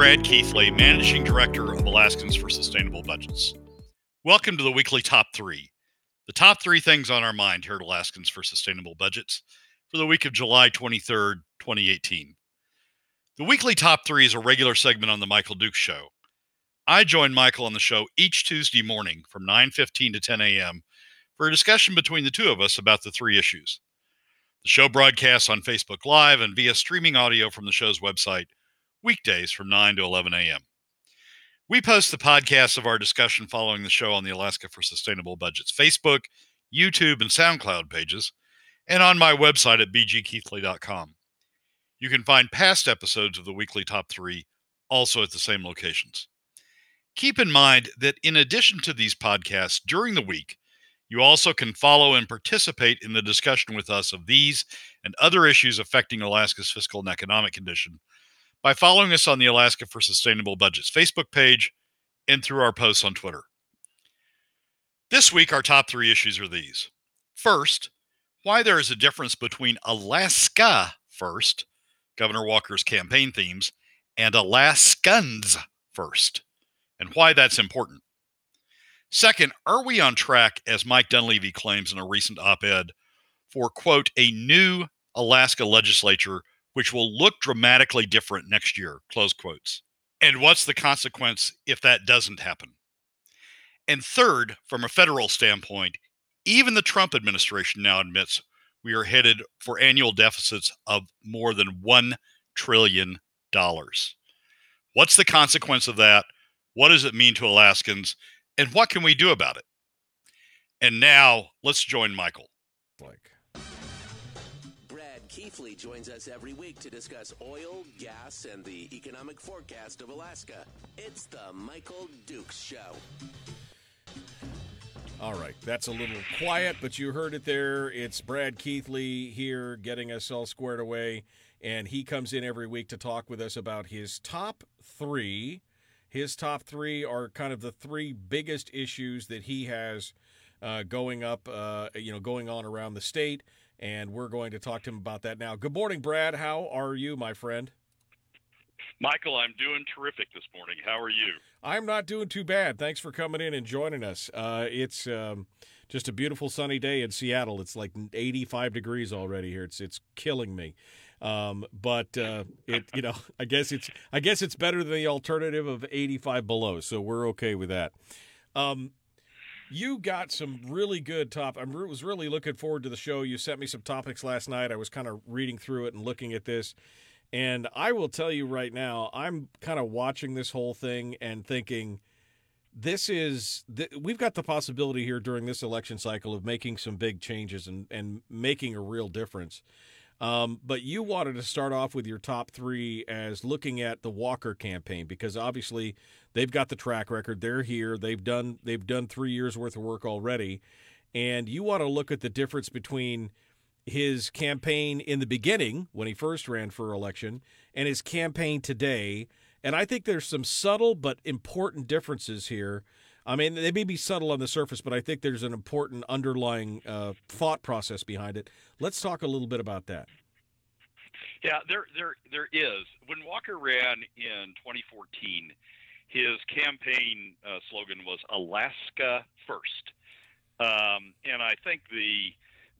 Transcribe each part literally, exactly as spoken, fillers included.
Brad Keithley, Managing Director of Alaskans for Sustainable Budgets. Welcome to the Weekly Top three, the top three things on our mind here at Alaskans for Sustainable Budgets for the week of July twenty-third, twenty eighteen. The Weekly Top three is a regular segment on the Michael Duke Show. I join Michael on the show each Tuesday morning from nine fifteen to ten a.m. for a discussion between the two of us about the three issues. The show broadcasts on Facebook Live and via streaming audio from the show's website weekdays from nine to eleven a.m. We post the podcasts of our discussion following the show on the Alaska for Sustainable Budgets Facebook, YouTube, and SoundCloud pages, and on my website at b g keithley dot com. You can find past episodes of the Weekly Top three also at the same locations. Keep in mind that in addition to these podcasts during the week, you also can follow and participate in the discussion with us of these and other issues affecting Alaska's fiscal and economic condition by following us on the Alaska for Sustainable Budgets Facebook page and through our posts on Twitter. This week, our top three issues are these. First, why there is a difference between Alaska First, Governor Walker's campaign themes, and Alaskans First, and why that's important. Second, are we on track, as Mike Dunleavy claims in a recent op-ed, for, quote, a new Alaska legislature which will look dramatically different next year, close quotes. And what's the consequence if that doesn't happen? And third, from a federal standpoint, even the Trump administration now admits we are headed for annual deficits of more than one trillion dollars. What's the consequence of that? What does it mean to Alaskans? And what can we do about it? And now, let's join Michael. Like. Keithley joins us every week to discuss oil, gas, and the economic forecast of Alaska. It's the Michael Duke Show. All right, that's a little quiet, but you heard it there. It's Brad Keithley here getting us all squared away, and he comes in every week to talk with us about his top three. His top three are kind of the three biggest issues that he has uh, going up, uh, you know, going on around the state. And we're going to talk to him about that now. Good morning, Brad. How are you, my friend? Michael, I'm doing terrific this morning. How are you? I'm not doing too bad. Thanks for coming in and joining us. Uh, it's um, just a beautiful sunny day in Seattle. It's like eighty-five degrees already here. It's it's killing me. Um, but uh, it you know I guess it's I guess it's better than the alternative of eighty-five below. So we're okay with that. Um, You got some really good top. I was really looking forward to the show. You sent me some topics last night. I was kind of reading through it and looking at this. And I will tell you right now, I'm kind of watching this whole thing and thinking, this is th- we've got the possibility here during this election cycle of making some big changes and, and making a real difference. Um, but you wanted to start off with your top three as looking at the Walker campaign, because obviously they've got the track record. They're here. They've done they've done three years worth of work already. And you want to look at the difference between his campaign in the beginning when he first ran for election and his campaign today. And I think there's some subtle but important differences here. I mean, they may be subtle on the surface, but I think there's an important underlying uh, thought process behind it. Let's talk a little bit about that. Yeah, there, there, there is. When Walker ran in twenty fourteen, his campaign uh, slogan was "Alaska First," um, and I think the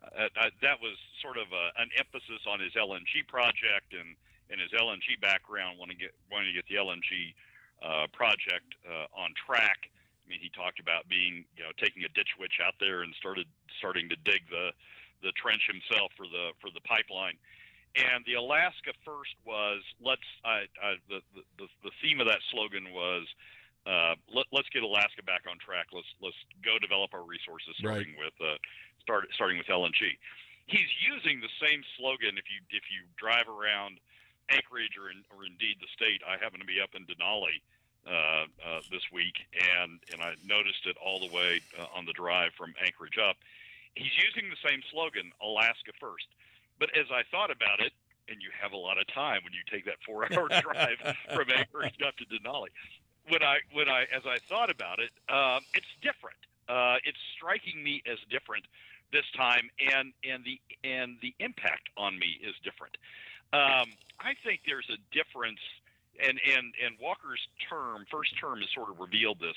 uh, uh, that was sort of a, an emphasis on his L N G project and, and his L N G background, wanting to get wanting to get the L N G uh, project uh, on track. I mean, he talked about being, you know, taking a ditch witch out there and started starting to dig the, the trench himself for the for the pipeline. And the Alaska First was let's I, I, the, the the theme of that slogan was uh, let, let's get Alaska back on track. Let's let's go develop our resources, starting right. with uh, start starting with L N G. He's using the same slogan. If you if you drive around Anchorage or in, or indeed the state, I happen to be up in Denali Uh, uh, this week, and, and I noticed it all the way uh, on the drive from Anchorage up. He's using the same slogan, Alaska First. But as I thought about it, and you have a lot of time when you take that four-hour drive from Anchorage up to Denali, when I when I as I thought about it, um, it's different. Uh, it's striking me as different this time, and and the and the impact on me is different. Um, I think there's a difference and, and, and Walker's term, first term, has sort of revealed this.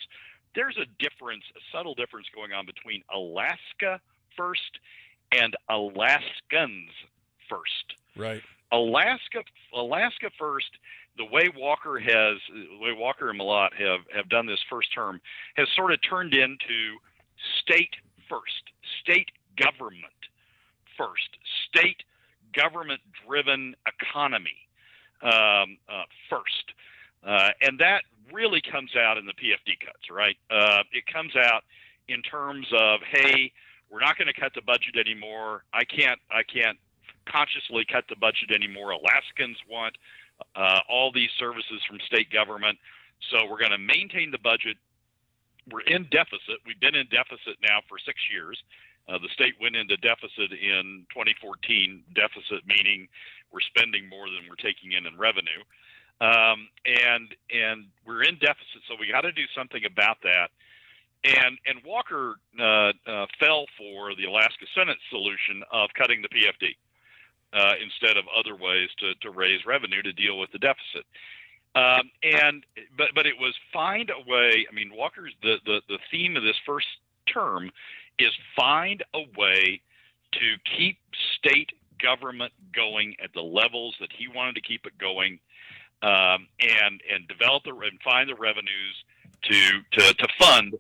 There's a difference, a subtle difference going on between Alaska First and Alaskans First. Right. Alaska, Alaska First, the way Walker has, the way Walker and Mallott have, have done this first term has sort of turned into state first, state government first, state government-driven economy um, uh, first. Uh, and that really comes out in the P F D cuts, right? Uh, it comes out in terms of, hey, we're not going to cut the budget anymore. I can't, I can't consciously cut the budget anymore. Alaskans want uh, all these services from state government, so we're going to maintain the budget. We're in deficit. We've been in deficit now for six years. Uh, the state went into deficit in twenty fourteen, deficit meaning we're spending more than we're taking in in revenue. Um, and and we're in deficit, so we got to do something about that. And and Walker uh, uh, fell for the Alaska Senate solution of cutting the P F D uh, instead of other ways to, to raise revenue to deal with the deficit. Um, and but but it was find a way. I mean, Walker's the, the, the theme of this first term is find a way to keep state government going at the levels that he wanted to keep it going, um, and and develop the, and find the revenues to to, to fund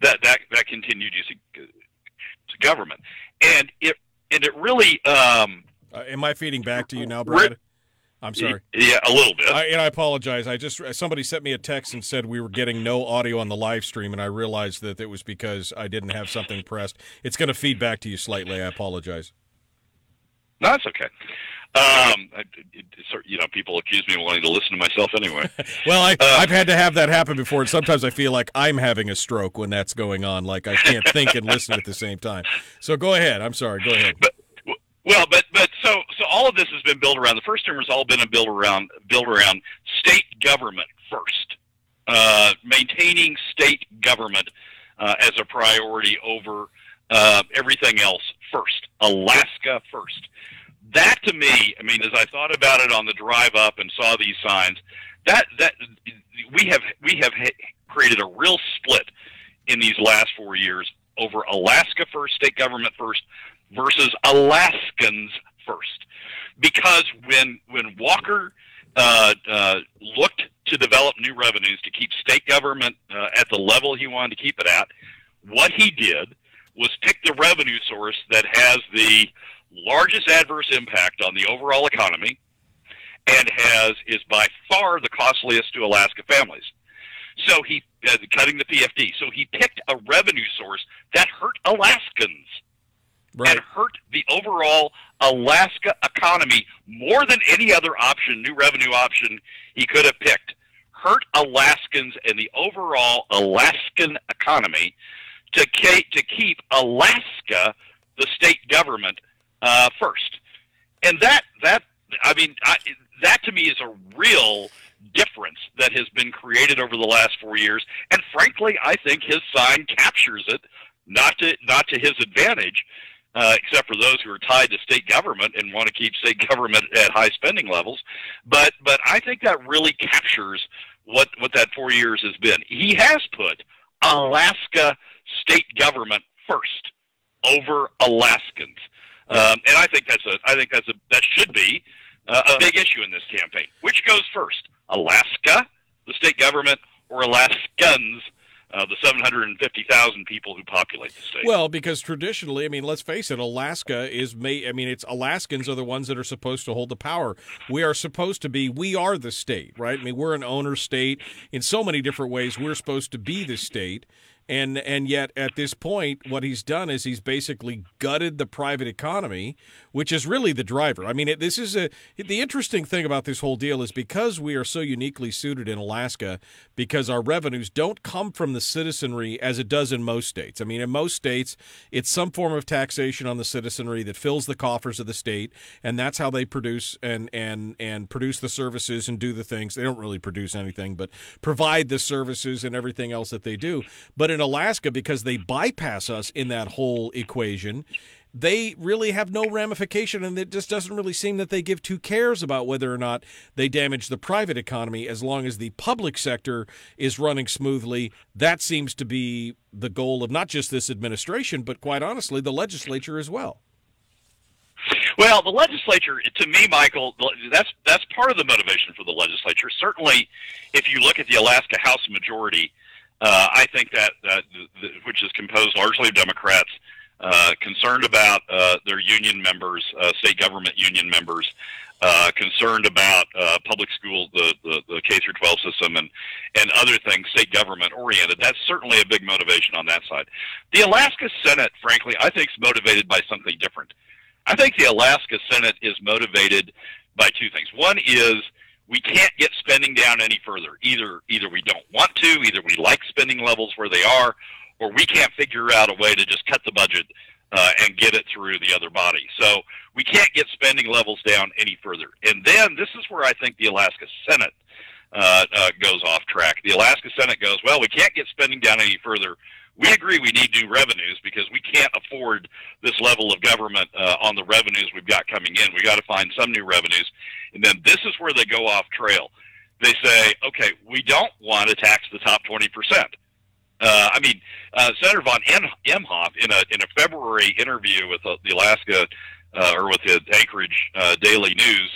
that that that continued use to government. And it and it really. Um, uh, am I feeding back to you now, Brad? Re- I'm sorry. Yeah, a little bit. I, and I apologize. I just somebody sent me a text and said we were getting no audio on the live stream, and I realized that it was because I didn't have something pressed. It's going to feed back to you slightly. I apologize. No, that's okay. Um, I, it, you know, people accuse me of wanting to listen to myself anyway. well, I, uh, I've had to have that happen before, and sometimes I feel like I'm having a stroke when that's going on, like I can't think and listen at the same time. So go ahead. I'm sorry. Go ahead. But, Well, but but so so all of this has been built around, the first term has all been a build around built around state government first, uh, maintaining state government uh, as a priority over uh, everything else first, Alaska first. That to me, I mean, as I thought about it on the drive up and saw these signs, that that we have we have created a real split in these last four years over Alaska first, state government first, versus Alaskans first, because when when Walker uh, uh, looked to develop new revenues to keep state government uh, at the level he wanted to keep it at, what he did was pick the revenue source that has the largest adverse impact on the overall economy, and has is by far the costliest to Alaska families. So he uh, cutting the P F D. So he picked a revenue source that hurt Alaskans. Right. And hurt the overall Alaska economy more than any other option, new revenue option he could have picked. Hurt Alaskans and the overall Alaskan economy to ke- to keep Alaska, the state government, uh, first. And that that I mean I, that to me is a real difference that has been created over the last four years. And frankly, I think his sign captures it, not to not to his advantage. Uh, except for those who are tied to state government and want to keep state government at high spending levels. But but I think that really captures what, what that four years has been. He has put Alaska state government first over Alaskans. Um, and I think that's a I think that's a that should be uh, a big issue in this campaign. Which goes first, Alaska, the state government, or Alaskans, Uh, the seven hundred fifty thousand people who populate the state? Well, because traditionally, I mean, let's face it, Alaska is made, I mean, it's Alaskans are the ones that are supposed to hold the power. We are supposed to be, we are the state, right? I mean, we're an owner state. In so many different ways, we're supposed to be the state. And and yet at this point, what he's done is he's basically gutted the private economy, which is really the driver. I mean, it, this is a the interesting thing about this whole deal is because we are so uniquely suited in Alaska, because our revenues don't come from the citizenry as it does in most states. I mean, in most states, it's some form of taxation on the citizenry that fills the coffers of the state, and that's how they produce and and and produce the services and do the things. They don't really produce anything, but provide the services and everything else that they do. But in Alaska, because they bypass us in that whole equation, they really have no ramification, and it just doesn't really seem that they give two cares about whether or not they damage the private economy as long as the public sector is running smoothly. That seems to be the goal of not just this administration, but quite honestly, the legislature as well. Well, the legislature, to me, Michael, that's that's part of the motivation for the legislature. Certainly, if you look at the Alaska House majority, uh, I think that, that the, which is composed largely of Democrats, uh, concerned about uh, their union members, uh, state government union members, uh, concerned about uh, public school, the, the, the K through twelve system, and and other things, state government oriented. That's certainly a big motivation on that side. The Alaska Senate, frankly, I think is motivated by something different. I think the Alaska Senate is motivated by two things. One is we can't get spending down any further. Either either we don't want to, either we like spending levels where they are, or we can't figure out a way to just cut the budget uh, and get it through the other body. So we can't get spending levels down any further. And then this is where I think the Alaska Senate uh, uh, goes off track. The Alaska Senate goes, well, we can't get spending down any further. We agree we need new revenues because we can't afford this level of government uh, on the revenues we've got coming in. We've got to find some new revenues. And then this is where they go off trail. They say, okay, we don't want to tax the top twenty percent. Uh, I mean, uh, Senator von Imhoff, in a in a February interview with uh, the Alaska, uh, or with the Anchorage uh, Daily News,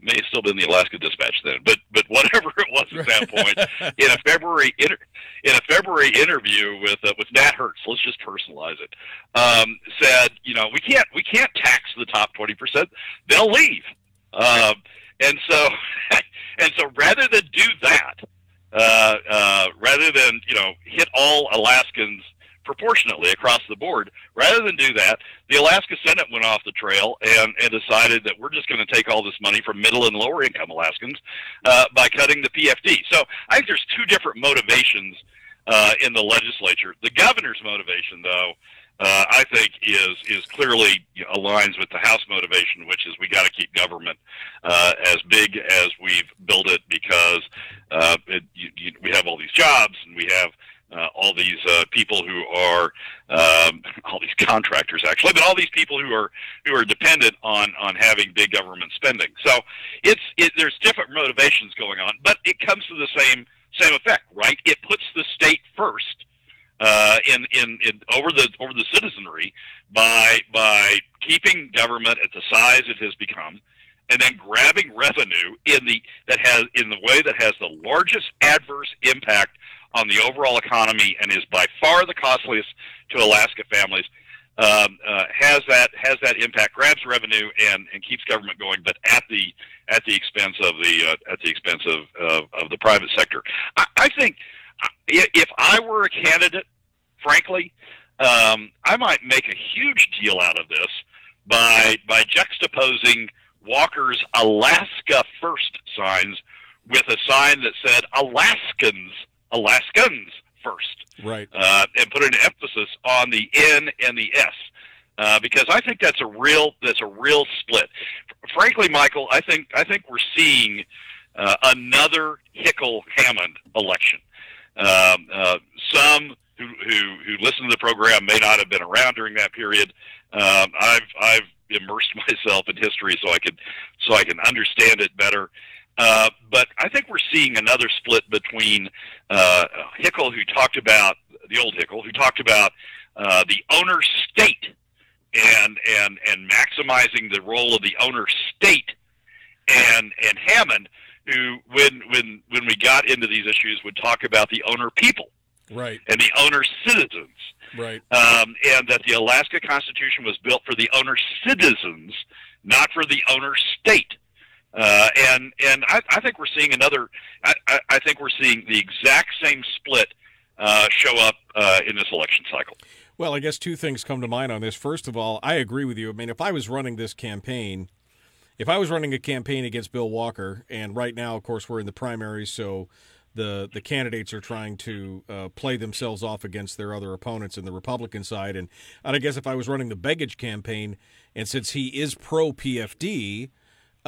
may have still been the Alaska Dispatch then, but but whatever it was at that point, in a February inter, in a February interview with uh, with Nat Hertz, let's just personalize it, um, said, you know, we can't we can't tax the top twenty percent; they'll leave. Um, and so and so, rather than do that, uh, uh, rather than you know hit all Alaskans proportionately across the board, rather than do that, the Alaska Senate went off the trail and, and decided that we're just going to take all this money from middle and lower income Alaskans uh, by cutting the P F D. So I think there's two different motivations uh, in the legislature. The governor's motivation, though, uh, I think is is clearly aligns with the House motivation, which is we got to keep government uh, as big as we've built it because uh, it, you, you, we have all these jobs and we have Uh, all these uh, people who are um, all these contractors, actually, but all these people who are who are dependent on on having big government spending. So it's it, there's different motivations going on, but it comes to the same same effect, right? It puts the state first uh, in, in in over the over the citizenry by by keeping government at the size it has become, and then grabbing revenue in the that has in the way that has the largest adverse impact on the overall economy and is by far the costliest to Alaska families, um, uh, has that has that impact, grabs revenue and, and keeps government going, but at the at the expense of the uh, at the expense of, of, of the private sector. I, I think if I were a candidate, frankly, um, I might make a huge deal out of this by by juxtaposing Walker's Alaska First signs with a sign that said Alaskans. Alaskans first, right? Uh, and put an emphasis on the N and the S, uh, because I think that's a real that's a real split. F- frankly, Michael, I think I think we're seeing uh, another Hickel Hammond election. Um, uh, some who, who who listen to the program may not have been around during that period. Um, I've I've immersed myself in history so I could so I can understand it better. Uh, but I think we're seeing another split between uh, Hickel, who talked about the old Hickel, who talked about uh, the owner state and and and maximizing the role of the owner state, and and Hammond, who when when when we got into these issues would talk about the owner people, right, and the owner citizens, right, um, and that the Alaska Constitution was built for the owner citizens, not for the owner state. Uh, and and I, I think we're seeing another. I, I, I think we're seeing the exact same split uh, show up uh, in this election cycle. Well, I guess two things come to mind on this. First of all, I agree with you. I mean, if I was running this campaign, if I was running a campaign against Bill Walker, and right now, of course, we're in the primaries, so the the candidates are trying to uh, play themselves off against their other opponents in the Republican side. And, and I guess if I was running the Begich campaign, and since he is pro P F D.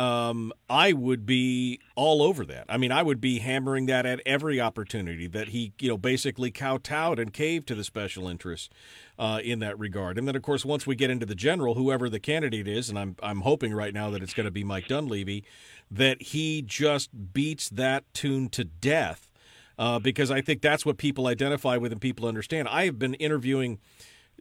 um, I would be all over that. I mean, I would be hammering that at every opportunity that he, you know, basically kowtowed and caved to the special interests uh, in that regard. And then, of course, once we get into the general, whoever the candidate is, and I'm I'm hoping right now that it's going to be Mike Dunleavy, that he just beats that tune to death. Uh, because I think that's what people identify with and people understand. I have been interviewing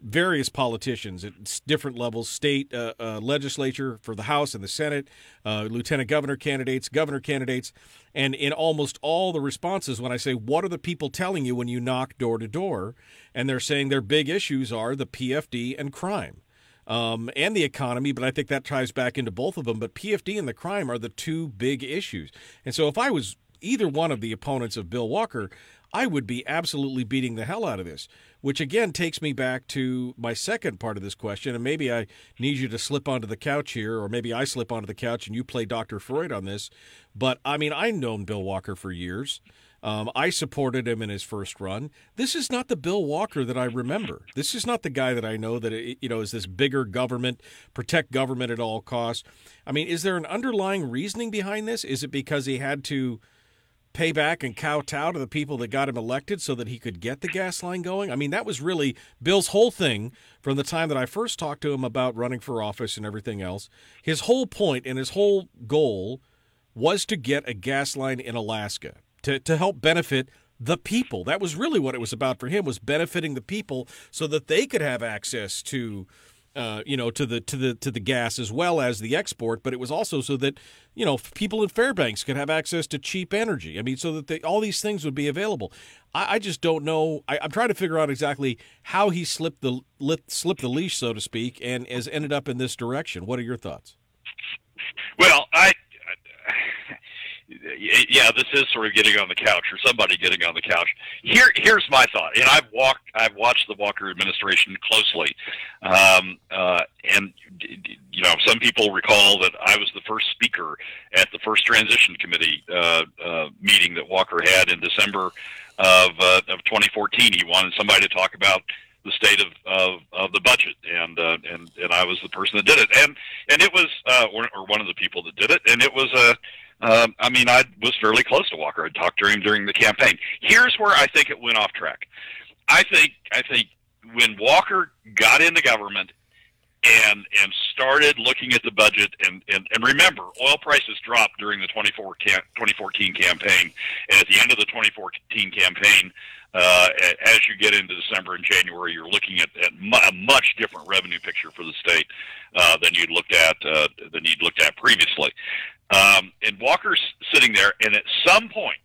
various politicians at different levels, state uh, uh, legislature for the House and the Senate, uh, lieutenant governor candidates, governor candidates. And in almost all the responses when I say, what are the people telling you when you knock door to door? And they're saying their big issues are the P F D and crime. Um, and the economy, but I think that ties back into both of them. But P F D and the crime are the two big issues. And so if I was either one of the opponents of Bill Walker, I would be absolutely beating the hell out of this, which again takes me back to my second part of this question. And maybe I need you to slip onto the couch here, or maybe I slip onto the couch and you play Doctor Freud on this. But I mean, I've known Bill Walker for years. Um, I supported him in his first run. This is not the Bill Walker that I remember. This is not the guy that I know that, you know, is this bigger government, protect government at all costs. I mean, is there an underlying reasoning behind this? Is it because he had to pay back and kowtow to the people that got him elected so that he could get the gas line going? I mean, that was really Bill's whole thing from the time that I first talked to him about running for office and everything else. His whole point and his whole goal was to get a gas line in Alaska to, to help benefit the people. That was really what it was about for him, was benefiting the people so that they could have access to Uh, you know, to the to the to the gas as well as the export, but it was also so that, you know, people in Fairbanks could have access to cheap energy. I mean, so that they, all these things would be available. I, I just don't know. I, I'm trying to figure out exactly how he slipped the lit, slipped the leash, so to speak, and has ended up in this direction. What are your thoughts? Well, I, I yeah, this is sort of getting on the couch, or somebody getting on the couch. Here, here's my thought, and I've walked, I've watched the Walker administration closely. Um, uh, and, you know, some people recall that I was the first speaker at the first transition committee uh, uh, meeting that Walker had in December of uh, of twenty fourteen. He wanted somebody to talk about the state of, of, of the budget, and uh, and and I was the person that did it, and and it was uh, or, or one of the people that did it, and it was a. Uh, Um, I mean, I was fairly close to Walker. I talked to him during the campaign. Here's where I think it went off track. I think I think when Walker got into government and and started looking at the budget, and, and, and remember, oil prices dropped during the twenty fourteen campaign, and at the end of the twenty fourteen campaign, uh, as you get into December and January, you're looking at, at mu- a much different revenue picture for the state uh, than you'd looked at uh, than you'd looked at previously. Um, and Walker's sitting there, and at some point,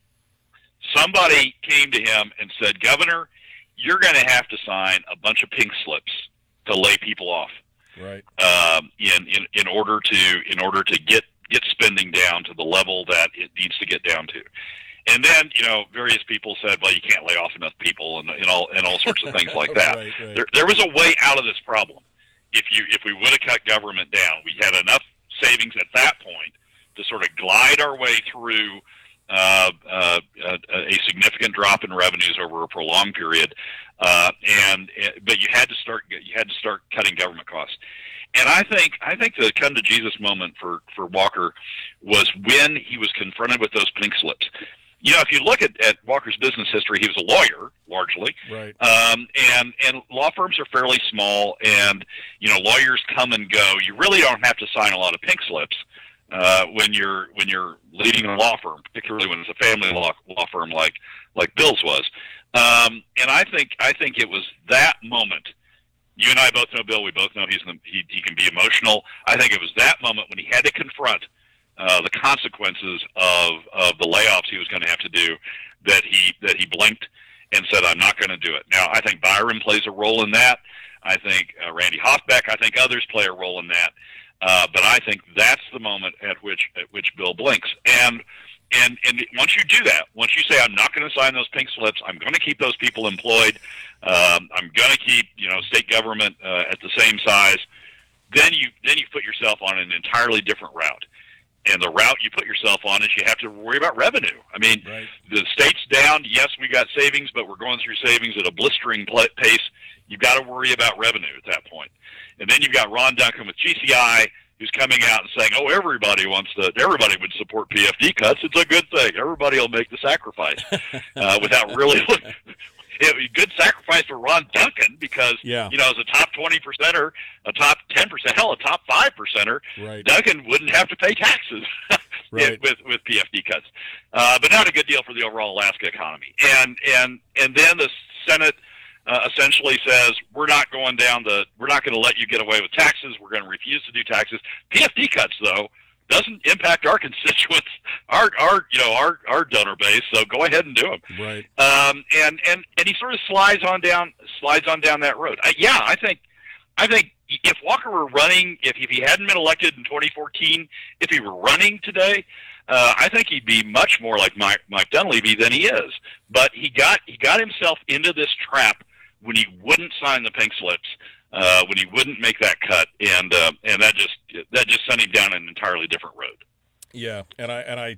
somebody came to him and said, "Governor, you're going to have to sign a bunch of pink slips to lay people off, right? Um, in, in in order to in order to get get spending down to the level that it needs to get down to." And then, you know, various people said, "Well, you can't lay off enough people," and, and all and all sorts of things like that. Right, right. There, there was a way out of this problem. If you if we would have cut government down, we had enough savings at that point to sort of glide our way through uh, uh, a, a significant drop in revenues over a prolonged period, uh, and but you had to start you had to start cutting government costs. And I think I think the come to Jesus moment for, for Walker was when he was confronted with those pink slips. You know, if you look at, at Walker's business history, he was a lawyer largely, right? Um, and and law firms are fairly small, and you know, lawyers come and go. You really don't have to sign a lot of pink slips Uh, when you're when you're leading a law firm, particularly when it's a family law law firm like like Bill's was, um, and I think I think it was that moment. You and I both know Bill. We both know he's the, he he can be emotional. I think it was that moment when he had to confront uh, the consequences of of the layoffs he was going to have to do that he that he blinked and said, "I'm not going to do it." Now I think Byron plays a role in that. I think uh, Randy Hoffbeck. I think others play a role in that. Uh, but I think that's the moment at which at which Bill blinks, and and and once you do that, once you say, "I'm not going to sign those pink slips, I'm going to keep those people employed, um, I'm going to keep you know state government uh, at the same size," then you then you put yourself on an entirely different route, and the route you put yourself on is you have to worry about revenue. I mean, right. The state's down. Yes, we got savings, but we're going through savings at a blistering pace. You've got to worry about revenue at that point. And then you've got Ron Duncan with G C I who's coming out and saying, oh, everybody wants to, everybody would support P F D cuts. It's a good thing. Everybody will make the sacrifice uh, without really looking. It would be a good sacrifice for Ron Duncan because, yeah. you know, as a top twenty percenter, a top ten percent, hell, a top five percenter, right. Duncan wouldn't have to pay taxes right. with, with P F D cuts. Uh, but not a good deal for the overall Alaska economy. And and and then the Senate uh, essentially says, we're not going down the, we're not going to let you get away with taxes. We're going to refuse to do taxes. P F D cuts, though, doesn't impact our constituents, our our you know our our donor base. So go ahead and do them. Right. Um. And, and, and he sort of slides on down slides on down that road. I, yeah, I think, I think if Walker were running, if if he hadn't been elected in twenty fourteen, if he were running today, uh, I think he'd be much more like Mike Mike Dunleavy than he is. But he got he got himself into this trap when he wouldn't sign the pink slips. Uh, when he wouldn't make that cut, and uh, and that just that just sent him down an entirely different road. Yeah, and I and I,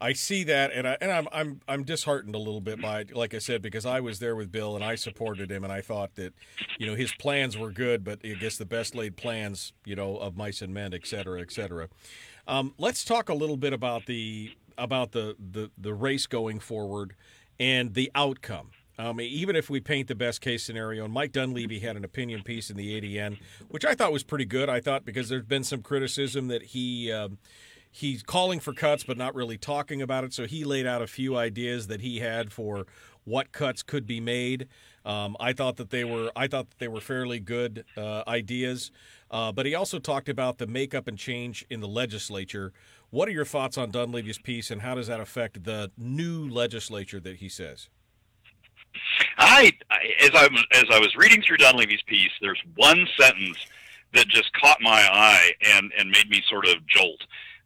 I see that, and I and I'm I'm I'm disheartened a little bit by it, like I said, because I was there with Bill and I supported him, and I thought that, you know, his plans were good, but I guess the best laid plans, you know, of mice and men, et cetera, et cetera. Um, let's talk a little bit about the about the the, the race going forward and the outcome. Um, even if we paint the best case scenario, and Mike Dunleavy had an opinion piece in the A D N, which I thought was pretty good. I thought because there's been some criticism that he um, he's calling for cuts but not really talking about it. So he laid out a few ideas that he had for what cuts could be made. Um, I thought that they were I thought that they were fairly good uh, ideas. Uh, but he also talked about the makeup and change in the legislature. What are your thoughts on Dunleavy's piece, and how does that affect the new legislature that he says? I, as I as I was reading through Dunleavy's piece, there's one sentence that just caught my eye and, and made me sort of jolt.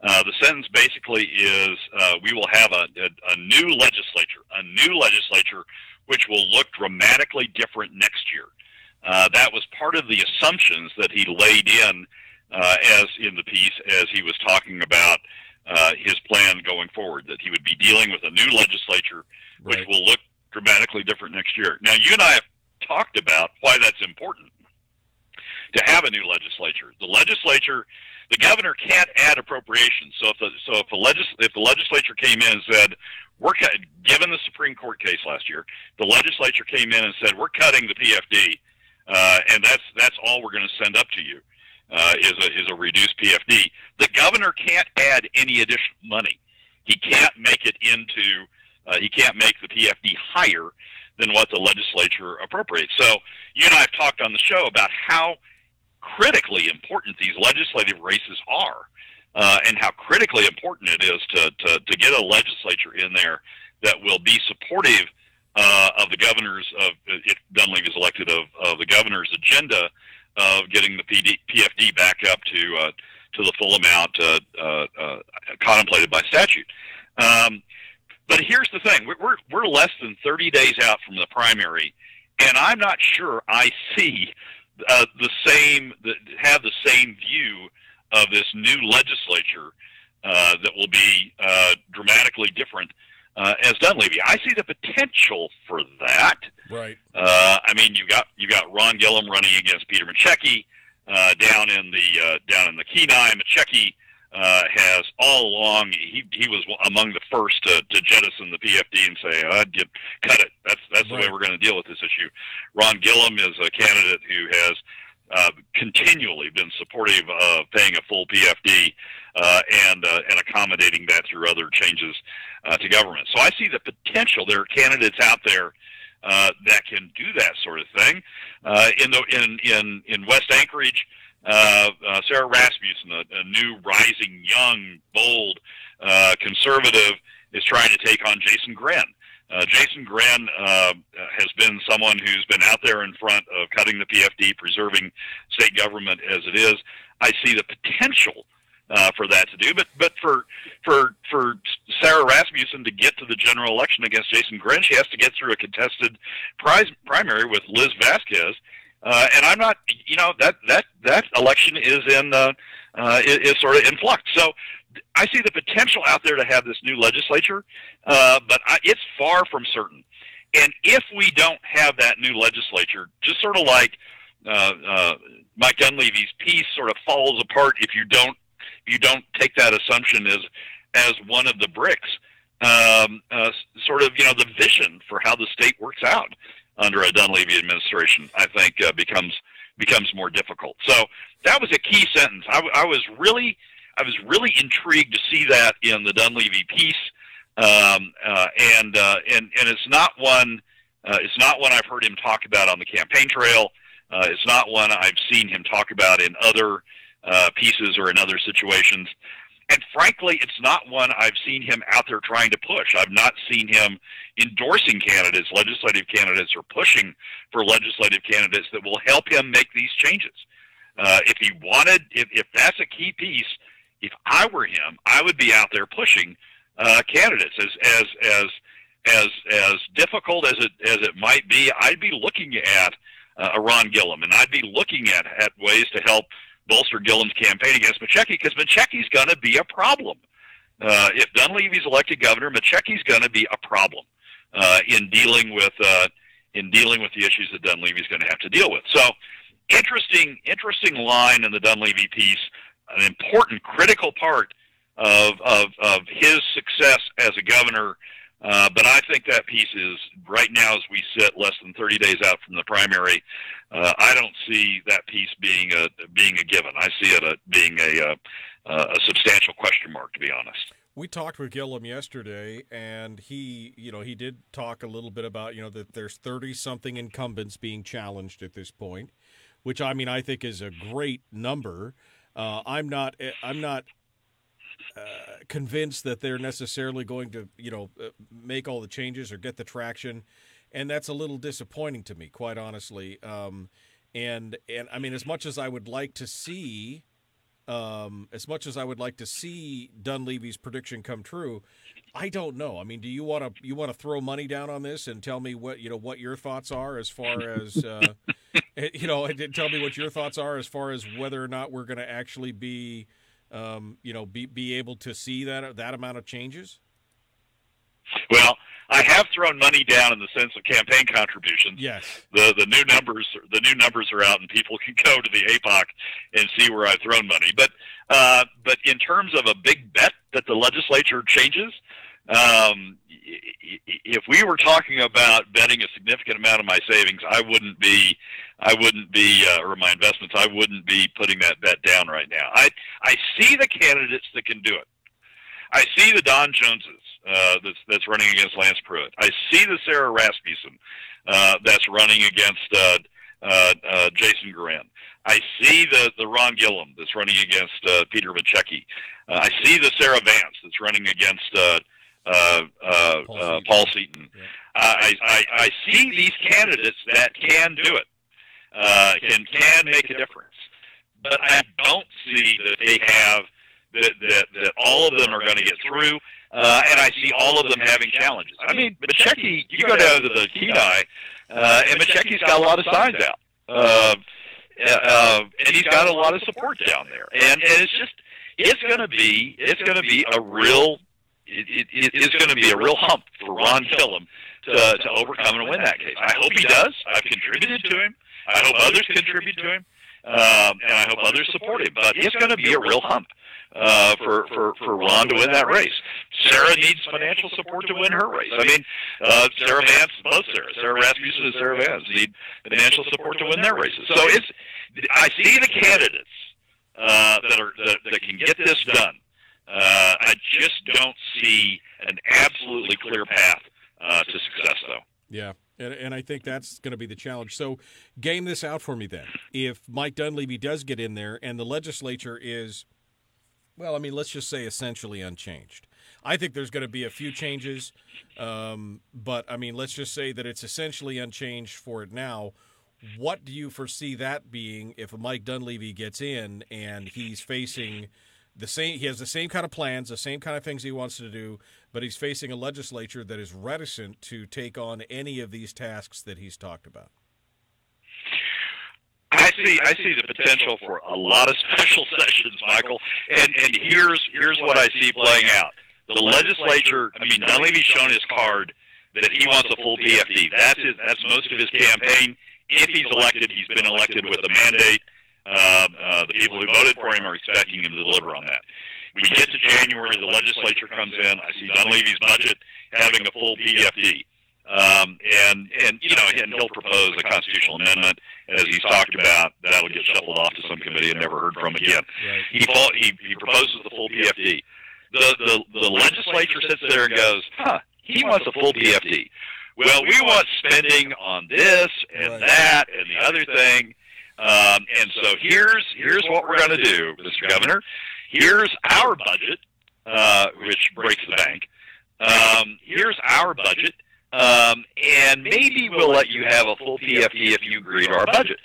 Uh, the sentence basically is, uh, we will have a, a, a new legislature, a new legislature which will look dramatically different next year. Uh, that was part of the assumptions that he laid in uh, as in the piece as he was talking about uh, his plan going forward, that he would be dealing with a new legislature which right. will look dramatically different next year. Now, you and I have talked about why that's important to have a new legislature. The legislature, the governor can't add appropriations. So if the, so if the, legis, if the legislature came in and said, we're cut, given the Supreme Court case last year, the legislature came in and said, we're cutting the P F D, uh, and that's that's all we're going to send up to you uh, is a is a reduced P F D. The governor can't add any additional money. He can't make it into Uh, he can't make the P F D higher than what the legislature appropriates. So you and I have talked on the show about how critically important these legislative races are uh, and how critically important it is to, to, to get a legislature in there that will be supportive uh, of the governor's, of if Dunleavy is elected, of, of the governor's agenda of getting the P D, P F D back up to uh, to the full amount uh, uh, uh, contemplated by statute. Um But here's the thing, we're we're less than thirty days out from the primary, and I'm not sure I see uh, the same the, have the same view of this new legislature uh, that will be uh, dramatically different uh, as Dunleavy. I see the potential for that. Right. Uh, I mean, you got you got Ron Gillham running against Peter Micciche uh, down in the uh, down in the Kenai. Micciche Uh, has all along, he he was among the first to, to jettison the P F D and say, oh, get, cut it. That's that's right. the way we're going to deal with this issue. Ron Gillham is a candidate who has uh, continually been supportive of paying a full P F D uh, and uh, and accommodating that through other changes uh, to government. So I see the potential. There are candidates out there uh, that can do that sort of thing. Uh, in the in in in West Anchorage, Uh, uh, Sarah Rasmussen, a, a new rising, young, bold uh, conservative, is trying to take on Jason Grenn. Uh, Jason Grenn uh, has been someone who's been out there in front of cutting the P F D, preserving state government as it is. I see the potential uh, for that to do, but but for for for Sarah Rasmussen to get to the general election against Jason Grenn, she has to get through a contested prize, primary with Liz Vasquez. Uh, and I'm not, you know, that that that election is in uh, uh, is, is sort of in flux. So I see the potential out there to have this new legislature, uh, but I, it's far from certain. And if we don't have that new legislature, just sort of like uh, uh, Mike Dunleavy's piece sort of falls apart if you don't if you don't take that assumption as as one of the bricks, um, uh, sort of you know the vision for how the state works out under a Dunleavy administration. I think uh, becomes becomes more difficult. So that was a key sentence. I, I was really I was really intrigued to see that in the Dunleavy piece, um, uh, and uh, and and it's not one. Uh, it's not one I've heard him talk about on the campaign trail. Uh, it's not one I've seen him talk about in other uh, pieces or in other situations. And frankly, it's not one I've seen him out there trying to push. I've not seen him endorsing candidates, legislative candidates, or pushing for legislative candidates that will help him make these changes. Uh, if he wanted, if, if that's a key piece, if I were him, I would be out there pushing uh, candidates as, as, as, As as difficult as it as it might be, I'd be looking at uh, a Ron Gillham, and I'd be looking at, at ways to help bolster Gillham's campaign against Micciche, because Micciche's going to be a problem. Uh, if Dunleavy's elected governor, Micciche's going to be a problem uh, in dealing with uh, in dealing with the issues that Dunleavy's going to have to deal with. So, interesting interesting line in the Dunleavy piece, an important critical part of of, of his success as a governor. Uh, but I think that piece is, right now as we sit less than thirty days out from the primary, uh, I don't see that piece being a being a given. I see it a, being a, a, a substantial question mark, to be honest. We talked with Gillham yesterday, and he, you know, he did talk a little bit about, you know, that there's thirty-something incumbents being challenged at this point, which I mean I think is a great number. Uh, I'm not. I'm not. Uh, convinced that they're necessarily going to, you know, make all the changes or get the traction, and that's a little disappointing to me, quite honestly. Um, and and I mean, as much as I would like to see, um, as much as I would like to see Dunleavy's prediction come true, I don't know. I mean, do you want to you want to throw money down on this and tell me what you know what your thoughts are as far as uh, you know? Tell me what your thoughts are as far as whether or not we're going to actually be. Um, you know, be be able to see that that amount of changes? Well, I have thrown money down in the sense of campaign contributions. Yes. The the new numbers the new numbers are out, and people can go to the A P O C and see where I've thrown money. But uh, but in terms of a big bet that the legislature changes, um, if we were talking about betting a significant amount of my savings, I wouldn't be, I wouldn't be, uh, or my investments, I wouldn't be putting that bet down right now. I I see the candidates that can do it. I see the Don Joneses uh, that's that's running against Lance Pruitt. I see the Sarah Rasmussen uh, that's running against uh, uh, uh, Jason Grenn. I see the, the Ron Gillham that's running against uh, Peter Micciche. Uh, I see the Sarah Vance that's running against. Uh, Uh, uh, uh, Paul Seaton. Yeah. I, I, I see these candidates that can do it, uh, can can make a difference, but I don't see that they have that that, that all of them are going to get through, uh, and I see all of them having challenges. I mean, Micciche, you go down to the Kenai, uh, and Micciche's got a lot of signs out, uh, uh, and he's got a lot of support down there, and, and it's just it's going to be it's going to be a real It, it, it's going to be a real hump for Ron Gillham to, to overcome and win that case. I hope he does. I've contributed to him. I hope others contribute to him, um, and I hope others support him. But it's going to be a real hump uh, for, for, for Ron to win that race. Sarah needs financial support to win her race. I mean, uh, Sarah Vance, both Sarah, Sarah Rasmussen and Sarah Vance need financial support to win their races. So it's, I see the candidates uh, that are that, that can get this done. Uh, I just don't see an absolutely clear path uh, to success, though. Yeah, and, and I think that's going to be the challenge. So game this out for me then. If Mike Dunleavy does get in there and the legislature is, well, I mean, let's just say essentially unchanged. I think there's going to be a few changes, um, but, I mean, let's just say that it's essentially unchanged for it now. What do you foresee that being if Mike Dunleavy gets in and he's facing – The same, he has the same kind of plans, the same kind of things he wants to do, but he's facing a legislature that is reticent to take on any of these tasks that he's talked about? I see, I see the potential for a lot of special sessions, Michael, and and here's here's what I see playing out. The legislature, I mean, Dunleavy's shown his card that he wants a full P F D. That's his, that's most of his campaign. If he's elected, he's been elected with a mandate. Uh, uh, the people who voted for him are expecting him to deliver on that. We get to January, the legislature comes in. I see Dunleavy's budget having a full P F D. Um, and, and, you know, and he'll propose a constitutional amendment, as he's talked about. That'll get shuffled off to some committee and never heard from again. He, he, he proposes the full P F D. The, the, the legislature sits there and goes, huh, he wants a full P F D. Well, we want spending on this and that and the other thing. Um, and so here's here's what we're going to do, Mister Governor. Here's our budget, uh, which breaks the bank. Um, here's our budget, um, and maybe we'll let you have a full P F D if you agree to our budget.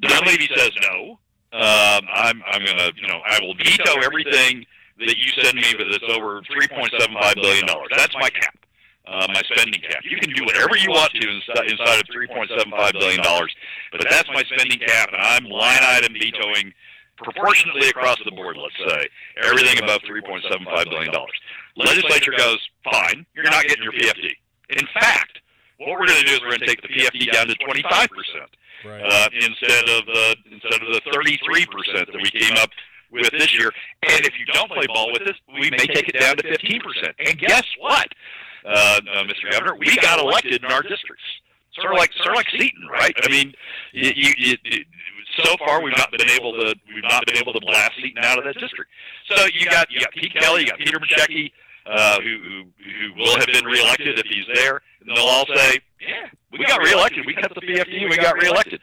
Dunleavy says no. Um, I'm I'm going to you know I will veto everything that you send me that's over three point seven five billion dollars. That's my cap, uh, my spending cap. You can do whatever you want to inside of three point seven five billion dollars, but that's my spending cap, and I'm line item vetoing proportionately across the board, let's say, everything above three point seven five billion dollars. Legislature goes, fine, you're not getting your P F D. In fact, what we're going to do is we're going to take the P F D down to twenty-five percent uh, instead of the instead of the thirty-three percent that we came up with this year. And if you don't play ball with this, we may take it down to fifteen percent. And guess what, uh, uh, Mister Governor? We got elected in our districts. Sort of like, sort of like Seaton, right? I mean, you, you, you, you, so far we've not been able to we've not been able to blast Seaton out of that district. So you got you got Pete Kelly, you got Peter Micciche, uh, who, who who will have been reelected if he's there, and they'll all say, yeah, we got reelected, we cut the P F D, we got reelected,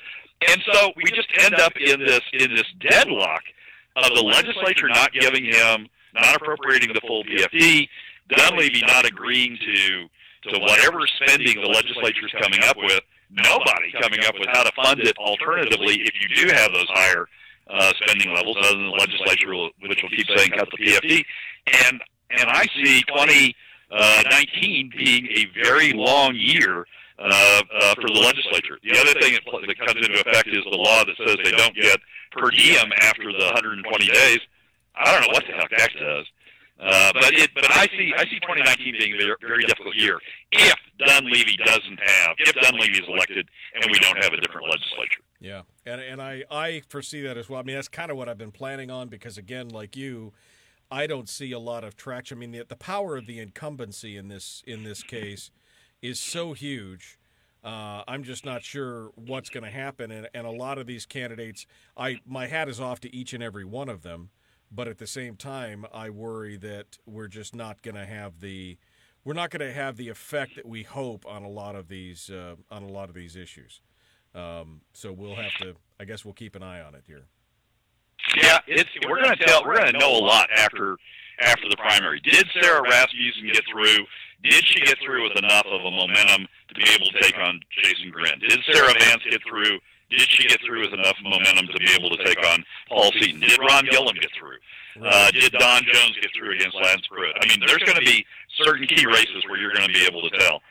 and so we just end up in this in this deadlock of the legislature not giving him, not appropriating the full P F D, Dunleavy not agreeing to. To whatever spending the legislature is coming up with, nobody coming up with how to fund it alternatively if you do have those higher uh, spending levels other than the legislature, will, which will keep saying cut the P F D. And and I see twenty nineteen being a very long year uh, uh, for the legislature. The other thing that, that comes into effect is the law that says they don't get per diem after the one hundred twenty days. I don't know what the heck that does. Uh, but it, but I see I see twenty nineteen being a very, very difficult year if Dunleavy doesn't have if Dunleavy is elected and we don't have a different legislature. Yeah, and and I, I foresee that as well. I mean, that's kind of what I've been planning on because, again, like you, I don't see a lot of traction. I mean, the, the power of the incumbency in this in this case is so huge. Uh, I'm just not sure what's going to happen, and and a lot of these candidates, I my hat is off to each and every one of them. But at the same time, I worry that we're just not going to have the we're not going to have the effect that we hope on a lot of these uh, on a lot of these issues. Um, so we'll have to, I guess, we'll keep an eye on it here. Yeah, it's we're going to tell we're going to know a lot after after the primary. Did Sarah Rasmussen get through? Did she get through with enough of a momentum to be able to take on Jason Grenn? Did Sarah Vance get through? Did she get through with enough momentum to be able to take on Paul Seaton? Did Ron Gillham get through? Uh, did Don Jones get through against Lance Pruitt? I mean, there's going to be certain key races where you're going to be able to tell.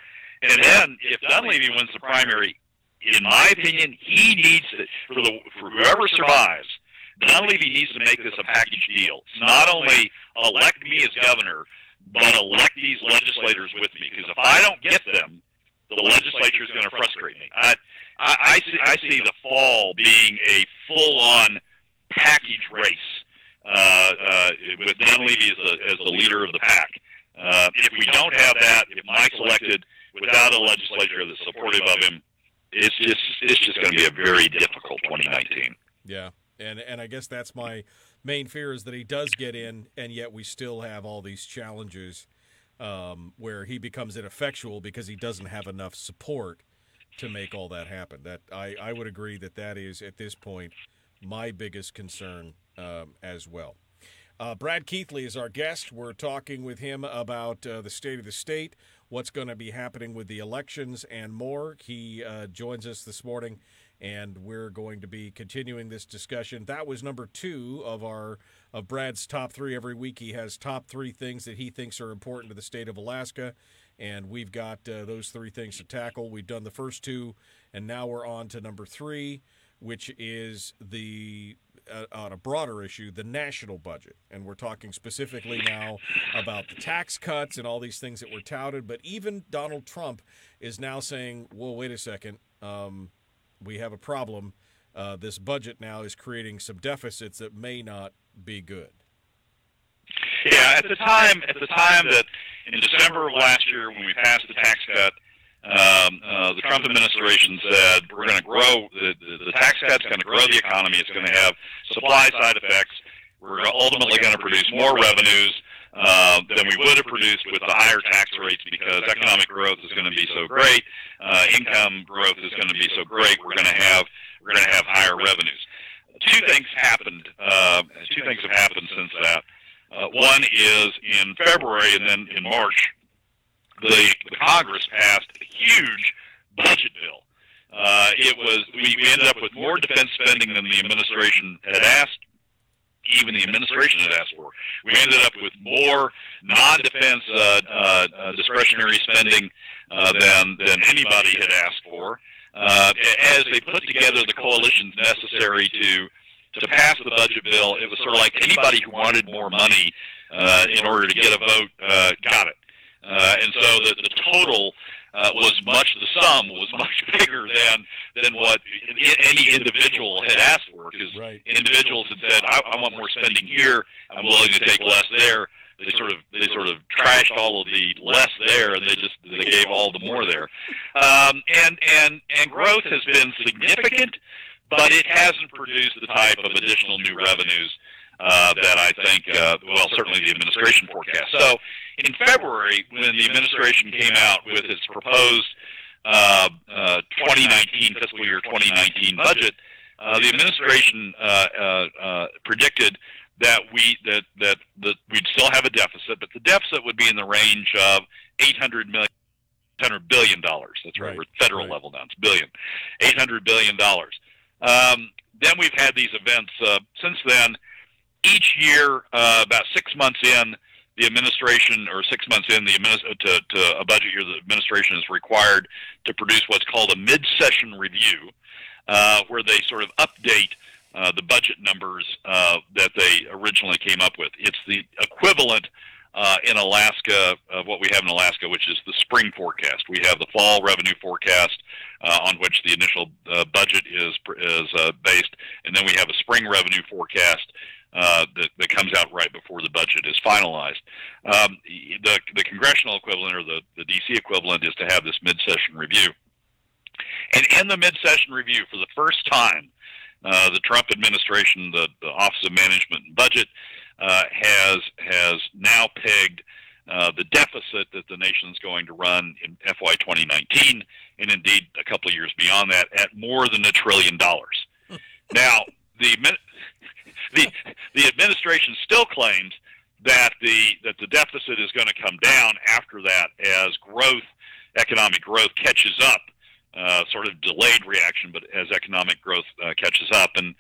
And then, if Dunleavy wins the primary, in my opinion, he needs to, for, the, for whoever survives, Dunleavy needs to make this a package deal. It's not only elect me as governor, but elect these legislators with me. Because if I don't get them, the legislature is going to frustrate me. I, I, I, see, I see the fall being a full-on package race uh, uh, with Dunleavy as, a, as the leader of the pack. Uh, if we don't have that, if Mike's elected without a legislature that's supportive of him, it's just it's just going to be a very difficult twenty nineteen. Yeah, and and I guess that's my main fear is that he does get in, and yet we still have all these challenges. Um, where he becomes ineffectual because he doesn't have enough support to make all that happen. That I, I would agree that that is, at this point, my biggest concern um, as well. Uh, Brad Keithley is our guest. We're talking with him about uh, the state of the state, what's going to be happening with the elections and more. He uh, joins us this morning, and we're going to be continuing this discussion. That was number two of our of Brad's top three. Every week he has top three things that he thinks are important to the state of Alaska, and we've got uh, those three things to tackle. We've done the first two, and now we're on to number three, which is the uh, on a broader issue, the national budget. And we're talking specifically now about the tax cuts and all these things that were touted. But even Donald Trump is now saying, well, wait a second, um, we have a problem. Uh, this budget now is creating some deficits that may not be good. Yeah, at the time, at the time that in December of last year when we passed the tax cut, um, uh, the Trump administration said we're going to grow, the, the, the tax cut's going to grow the economy, it's going to have supply side effects, we're ultimately going to produce more revenues uh, than we would have produced with the higher tax rates because economic growth is going to be so great, uh, income growth is going to be so great, we're going to have we're going to have higher revenues. Two things happened, uh, two things have happened since that. Uh, one is in February and then in March, the, the Congress passed a huge budget bill. Uh, it was we, we ended up with more defense spending than the administration had asked, even the administration had asked for. We ended up with more non-defense uh, uh, discretionary spending uh, than than anybody had asked for. Uh, as they put together the coalitions necessary to. To pass the budget bill, it was sort of like anybody who wanted more money uh, in order to get a vote uh, got it. Uh, and so the, the total uh, was much, the sum was much bigger than than what any individual had asked for. Because right. Individuals had said, I, I want more spending here, I'm willing to take less there. They sort of they sort of trashed all of the less there, and they just they gave all the more there. Um, and, and, and growth has been significant. But it hasn't produced the type of additional new revenues uh, that I think, uh, well, certainly the administration forecast. So in February, when the administration came out with its proposed uh, uh, twenty nineteen, fiscal year twenty nineteen budget, uh, the administration uh, uh, uh, predicted that, we, that, that, that we'd still have a deficit, but the deficit would be in the range of eight hundred million dollars. eight hundred billion dollars. That's right, right. We're at federal right. level now. It's billion. eight hundred billion dollars. Um, then we've had these events uh, since then. Each year, uh, about six months in, the administration, or six months in the administ- to, to a budget year, the administration is required to produce what's called a mid-session review, uh, where they sort of update uh, the budget numbers uh, that they originally came up with. It's the equivalent uh, in Alaska of what we have in Alaska, which is the spring forecast. We have the fall revenue forecast. Uh, on which the initial uh, budget is is uh, based, and then we have a spring revenue forecast uh, that, that comes out right before the budget is finalized. Um, the the congressional equivalent or the, the D C equivalent is to have this mid-session review. And in the mid-session review, for the first time, uh, the Trump administration, the, the Office of Management and Budget, uh, has has now pegged Uh, the deficit that the nation's going to run in F Y twenty nineteen, and indeed a couple of years beyond that, at more than a trillion dollars. Now, the, the the administration still claims that the that the deficit is going to come down after that as growth, economic growth catches up, uh, sort of delayed reaction, but as economic growth uh, catches up, and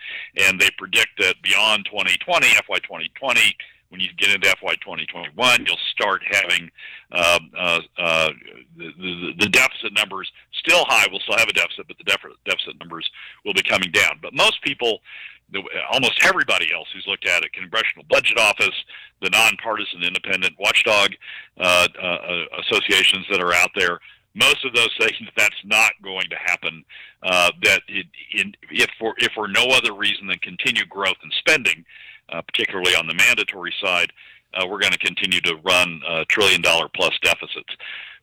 and they predict that beyond twenty twenty, F Y twenty twenty. When you get into F Y twenty twenty-one, you'll start having um, uh, uh, the, the, the deficit numbers still high. We'll still have a deficit, but the def- deficit numbers will be coming down. But most people, the, almost everybody else who's looked at it, Congressional Budget Office, the nonpartisan independent watchdog uh, uh, associations that are out there, most of those say that that's not going to happen, uh, that it, in, if, for, if for no other reason than continued growth in spending, Uh, particularly on the mandatory side, uh, we're going to continue to run uh, trillion-dollar-plus deficits.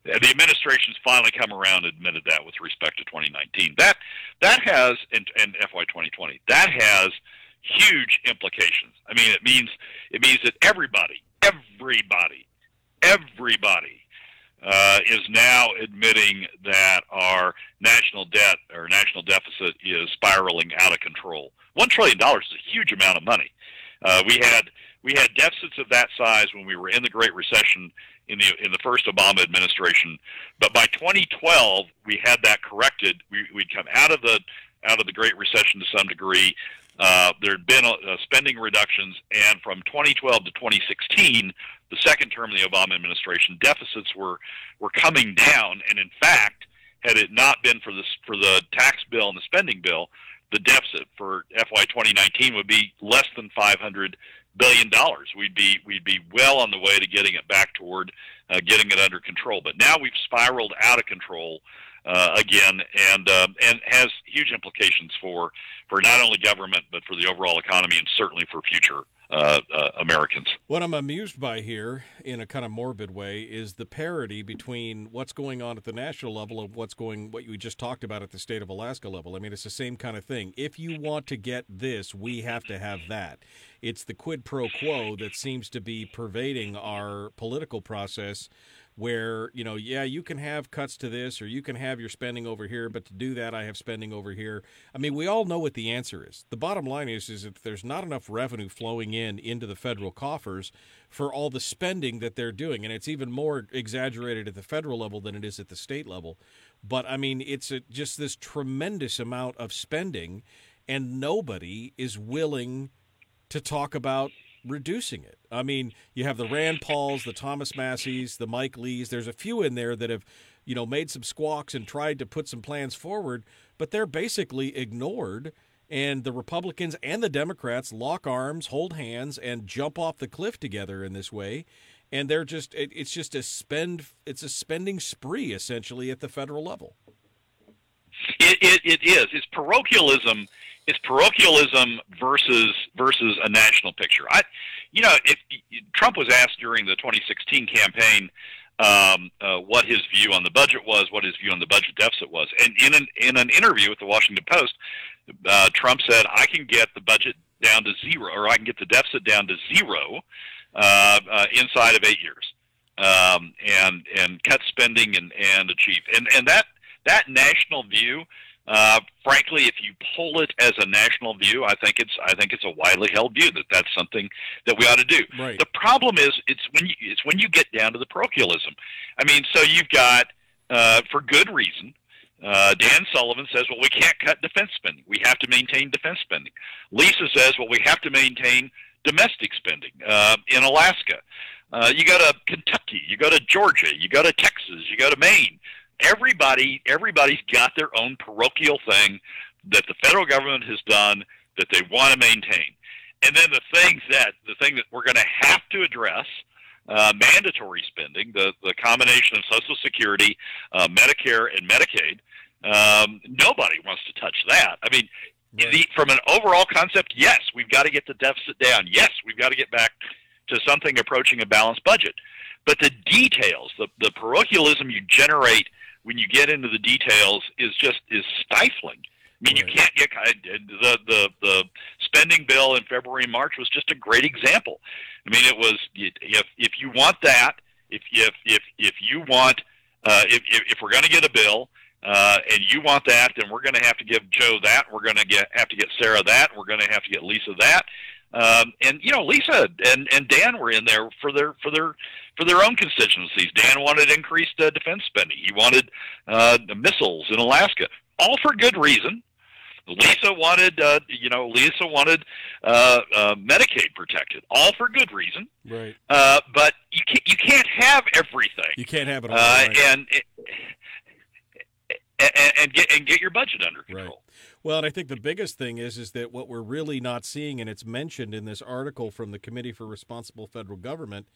The administration's finally come around and admitted that with respect to twenty nineteen. That that has, and, and F Y twenty twenty, that has huge implications. I mean, it means it means that everybody, everybody, everybody uh, is now admitting that our national debt or national deficit is spiraling out of control. One trillion dollars is a huge amount of money. Uh, we had we had deficits of that size when we were in the Great Recession in the in the first Obama administration, but by twenty twelve we had that corrected. We, we'd come out of the out of the Great Recession to some degree. Uh, there had been uh, spending reductions, and from twenty twelve to twenty sixteen, the second term of the Obama administration, deficits were were coming down. And in fact, had it not been for this for the tax bill and the spending bill, the deficit for F Y twenty nineteen would be less than five hundred billion dollars. We'd be we'd be well on the way to getting it back toward uh, getting it under control. But now we've spiraled out of control uh, again, and uh, and has huge implications for for not only government but for the overall economy and certainly for future Uh, uh, Americans. What I'm amused by here, in a kind of morbid way, is the parity between what's going on at the national level and what's going, what you just talked about at the state of Alaska level. I mean, it's the same kind of thing. If you want to get this, we have to have that. It's the quid pro quo that seems to be pervading our political process, where, you know, yeah, you can have cuts to this or you can have your spending over here, but to do that, I have spending over here. I mean, we all know what the answer is. The bottom line is, is if there's not enough revenue flowing in into the federal coffers for all the spending that they're doing, and it's even more exaggerated at the federal level than it is at the state level. But, I mean, it's a, just this tremendous amount of spending, and nobody is willing to talk about reducing it. I mean, you have the Rand Pauls, the Thomas Masseys, the Mike Lees. There's a few in there that have, you know, made some squawks and tried to put some plans forward, but they're basically ignored. And the Republicans and the Democrats lock arms, hold hands, and jump off the cliff together in this way. And they're just, it, it's just a spend, it's a spending spree essentially at the federal level. It, it, it is. It's parochialism. It's parochialism versus versus a national picture. I, you know, if Trump was asked during the twenty sixteen campaign um, uh, what his view on the budget was, what his view on the budget deficit was, and in an in an interview with the Washington Post, uh, Trump said, "I can get the budget down to zero, or I can get the deficit down to zero uh, uh, inside of eight years, um, and and cut spending and and achieve." And and that that national view. Uh, frankly, if you pull it as a national view, I think it's I think it's a widely held view that that's something that we ought to do. Right. The problem is it's when you, it's when you get down to the parochialism. I mean, so you've got uh, for good reason. Uh, Dan Sullivan says, well, we can't cut defense spending. We have to maintain defense spending. Lisa says, well, we have to maintain domestic spending uh, in Alaska. Uh, you go to Kentucky. You go to Georgia. You go to Texas. You go to Maine. Everybody, everybody's got their own parochial thing that the federal government has done that they want to maintain, and then the things that the thing that we're going to have to address, uh, mandatory spending, the the combination of Social Security, uh, Medicare, and Medicaid. Um, nobody wants to touch that. I mean, the, from an overall concept, yes, we've got to get the deficit down. Yes, we've got to get back to something approaching a balanced budget, but the details, the the parochialism you generate when you get into the details is just is stifling. I mean, right. You can't get the, the the spending bill in February and March was just a great example. I mean, it was if if you want that, if if if if you want uh, if if we're going to get a bill uh, and you want that, then we're going to have to give Joe that. We're going to get have to get Sarah that. We're going to have to get Lisa that. Um, and you know, Lisa and, and Dan were in there for their for their for their own constituencies. Dan wanted increased uh, defense spending. He wanted uh, missiles in Alaska, all for good reason. Lisa wanted uh, you know Lisa wanted uh, uh, Medicaid protected, all for good reason. Right. Uh, but you can't you can't have everything. You can't have it all. Uh, right. And. It, And, and get and get your budget under control. Right. Well, and I think the biggest thing is is that what we're really not seeing, and it's mentioned in this article from the Committee for Responsible Federal Government,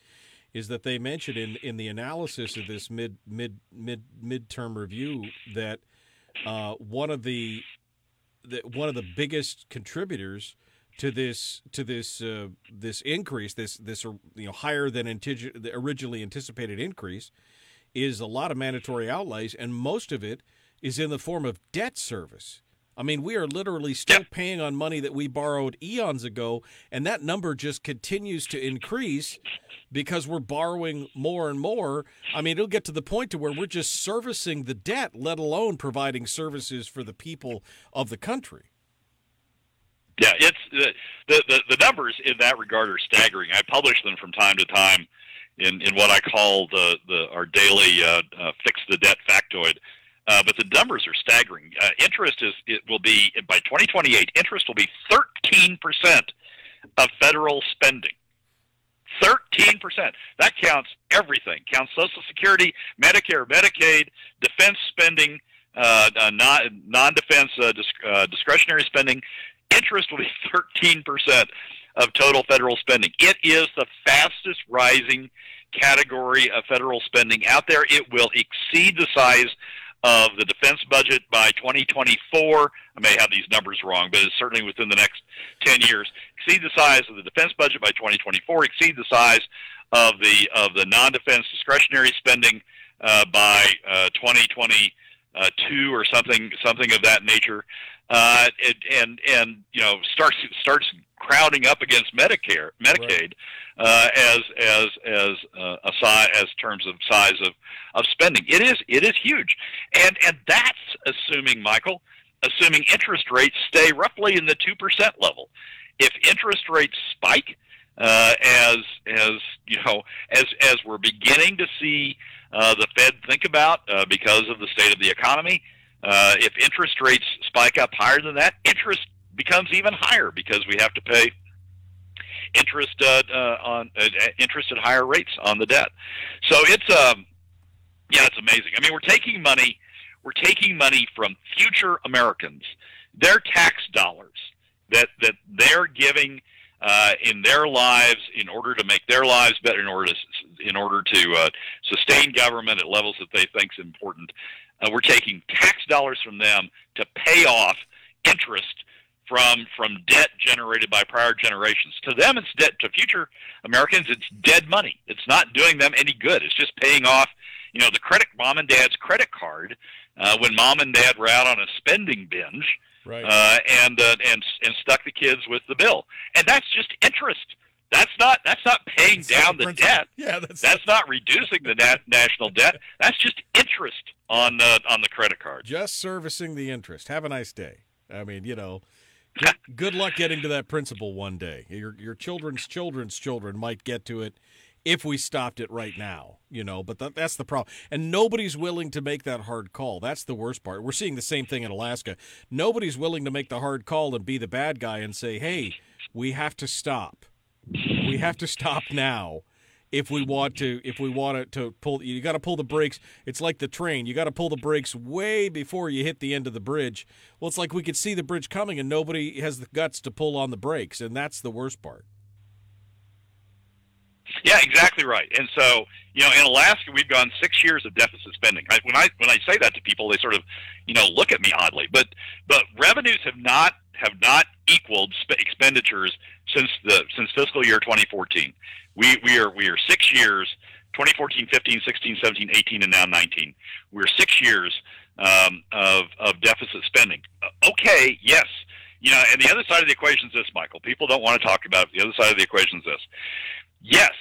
is that they mentioned in, in the analysis of this mid mid mid midterm review that uh, one of the that one of the biggest contributors to this to this uh, this increase, this this you know higher than antig- originally anticipated increase, is a lot of mandatory outlays, and most of it is in the form of debt service. I mean, we are literally still paying on money that we borrowed eons ago, and that number just continues to increase because we're borrowing more and more. I mean, it'll get to the point to where we're just servicing the debt, let alone providing services for the people of the country. Yeah, it's the the, the numbers in that regard are staggering. I publish them from time to time in, in what I call the, the our daily uh, uh, fix the debt factoid. Uh, but the numbers are staggering. Uh, interest is it will be by twenty twenty-eight. Interest will be thirteen percent of federal spending. thirteen percent. That counts everything. Counts Social Security, Medicare, Medicaid, defense spending, uh, uh, non non-defense uh, disc, uh, discretionary spending. Interest will be thirteen percent of total federal spending. It is the fastest rising category of federal spending out there. It will exceed the size of the defense budget by twenty twenty-four. I may have these numbers wrong, but it's certainly within the next ten years. Exceed the size of the defense budget by twenty twenty-four. Exceed the size of the of the non-defense discretionary spending uh, by uh, twenty twenty-two or something something of that nature. Uh, and, and and you know starts starts crowding up against Medicare, Medicaid, right. uh, as as as uh, a size as terms of size of, of spending. It is it is huge, and and that's assuming Michael, assuming interest rates stay roughly in the two percent level. If interest rates spike, uh, as as you know as as we're beginning to see uh, the Fed think about uh, because of the state of the economy. Uh, if interest rates spike up higher than that, interest becomes even higher because we have to pay interest uh, uh, on uh, interest at higher rates on the debt. So it's um, yeah, it's amazing. I mean, we're taking money, we're taking money from future Americans, their tax dollars that that they're giving uh, in their lives in order to make their lives better, in order to in order to uh, sustain government at levels that they think is important. Uh, we're taking tax dollars from them to pay off interest from from debt generated by prior generations. To them, it's debt. To future Americans, it's dead money. It's not doing them any good. It's just paying off, you know, the credit mom and dad's credit card uh, when mom and dad were out on a spending binge, right. uh, and uh, and and stuck the kids with the bill. And that's just interest. That's not that's not paying that's down the principle. Debt. Yeah, that's, that's not reducing the nat- national debt. That's just interest on uh, on the credit card. Just servicing the interest. Have a nice day. I mean, you know, good, good luck getting to that principle one day. Your your children's children's children might get to it if we stopped it right now, you know, but th- that's the problem. And nobody's willing to make that hard call. That's the worst part. We're seeing the same thing in Alaska. Nobody's willing to make the hard call and be the bad guy and say, "Hey, we have to stop." We have to stop now if we want to if we want to pull you got to pull the brakes. It's like the train. You got to pull the brakes way before you hit the end of the bridge. Well, it's like we could see the bridge coming and nobody has the guts to pull on the brakes, and that's the worst part. Yeah, exactly right. And so, you know, in Alaska, we've gone six years of deficit spending. I, when I when I say that to people, they sort of, you know, look at me oddly. But but revenues have not have not equaled sp- expenditures since the since fiscal year twenty fourteen. We we are we are six years twenty fourteen, fifteen, sixteen, seventeen, eighteen, and now nineteen. We're six years um, of of deficit spending. Okay, yes. You know, and the other side of the equation is this, Michael. People don't want to talk about it. The other side of the equation is this. Yes,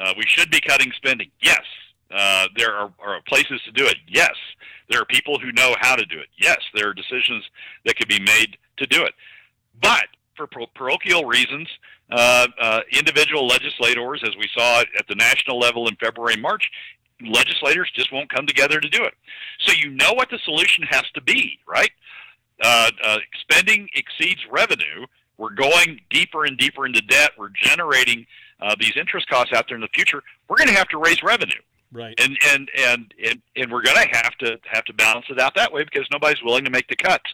uh, we should be cutting spending. Yes, uh, there are, are places to do it. Yes, there are people who know how to do it. Yes, there are decisions that can be made to do it. But for par- parochial reasons, uh, uh, individual legislators, as we saw at the national level in February and March, legislators just won't come together to do it. So you know what the solution has to be, right? Uh, uh, spending exceeds revenue. We're going deeper and deeper into debt. We're generating uh, these interest costs out there in the future. We're going to have to raise revenue, right? And and and and, and we're going to have to have to balance it out that way because nobody's willing to make the cuts.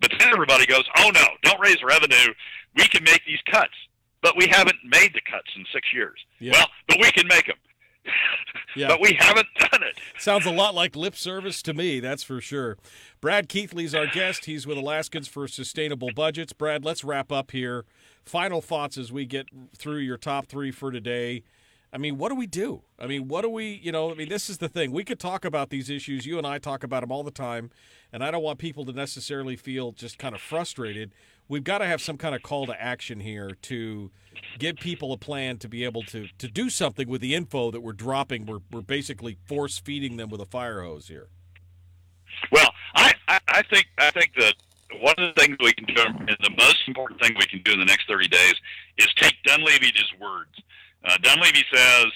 But then everybody goes, "Oh no, don't raise revenue. We can make these cuts." But we haven't made the cuts in six years. Yeah. Well, but we can make them. Yeah. But we haven't done it. Sounds a lot like lip service to me, that's for sure. Brad Keithley's our guest. He's with Alaskans for Sustainable Budgets. Brad, let's wrap up here. Final thoughts as we get through your top three for today. I mean, what do we do? I mean, what do we, you know, I mean, this is the thing. We could talk about these issues. You and I talk about them all the time, and I don't want people to necessarily feel just kind of frustrated. We've got to have some kind of call to action here to give people a plan to be able to to do something with the info that we're dropping. We're we're basically force feeding them with a fire hose here. Well, I, I, I think I think that one of the things we can do, and the most important thing we can do in the next thirty days, is take Dunleavy's words. Uh, Dunleavy says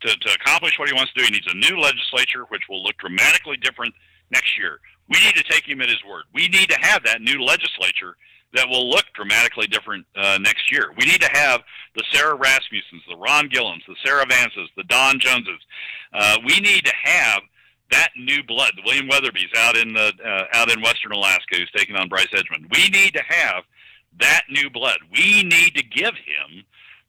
to, to accomplish what he wants to do, he needs a new legislature, which will look dramatically different next year. We need to take him at his word. We need to have that new legislature that will look dramatically different uh, next year. We need to have the Sarah Rasmussens, the Ron Gillhams, the Sarah Vances, the Don Joneses. Uh, we need to have that new blood. The William Weatherby's out in the uh, out in Western Alaska, who's taking on Bryce Edgmon. We need to have that new blood. We need to give him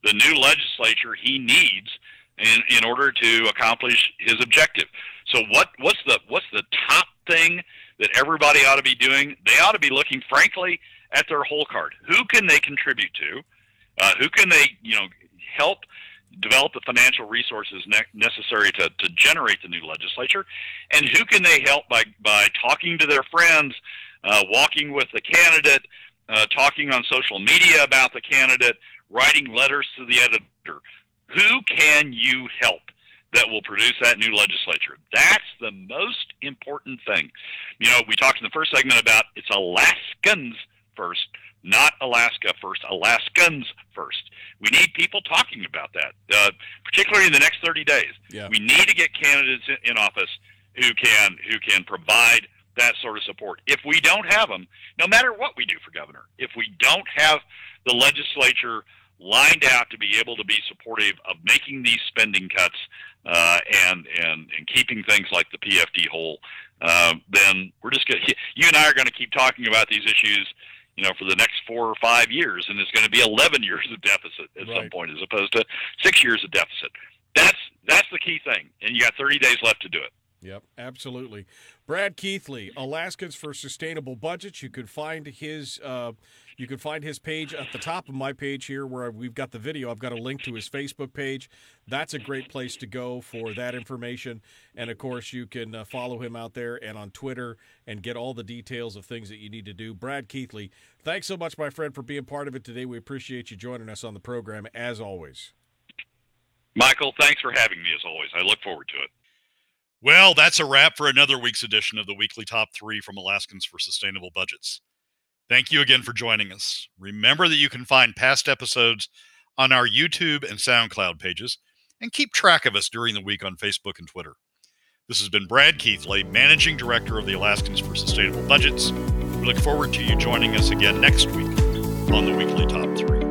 the new legislature he needs in in order to accomplish his objective. So what what's the what's the top thing that everybody ought to be doing. They ought to be looking, frankly, at their whole card. Who can they contribute to? Uh, who can they, you know, help develop the financial resources ne- necessary to, to generate the new legislature? And who can they help by, by talking to their friends, uh, walking with the candidate, uh, talking on social media about the candidate, writing letters to the editor? Who can you help that will produce that new legislature? That's the most important thing. You know, we talked in the first segment about it's Alaskans first, not Alaska first, Alaskans first. We need people talking about that, uh, particularly in the next thirty days. Yeah. We need to get candidates in office who can who can provide that sort of support. If we don't have them, no matter what we do for governor, if we don't have the legislature lined out to be able to be supportive of making these spending cuts uh, and, and and keeping things like the P F D whole, uh, then we're just going to – you and I are going to keep talking about these issues, you know, for the next four or five years, and it's going to be eleven years of deficit at right. some point as opposed to six years of deficit. That's that's the key thing, and you got thirty days left to do it. Yep, absolutely. Brad Keithley, Alaskans for Sustainable Budgets. You can find his uh, you can find his page at the top of my page here where we've got the video. I've got a link to his Facebook page. That's a great place to go for that information. And, of course, you can uh, follow him out there and on Twitter and get all the details of things that you need to do. Brad Keithley, thanks so much, my friend, for being part of it today. We appreciate you joining us on the program, as always. Michael, thanks for having me, as always. I look forward to it. Well, that's a wrap for another week's edition of the Weekly Top three from Alaskans for Sustainable Budgets. Thank you again for joining us. Remember that you can find past episodes on our YouTube and SoundCloud pages, and keep track of us during the week on Facebook and Twitter. This has been Brad Keithley, Managing Director of the Alaskans for Sustainable Budgets. We look forward to you joining us again next week on the Weekly Top three.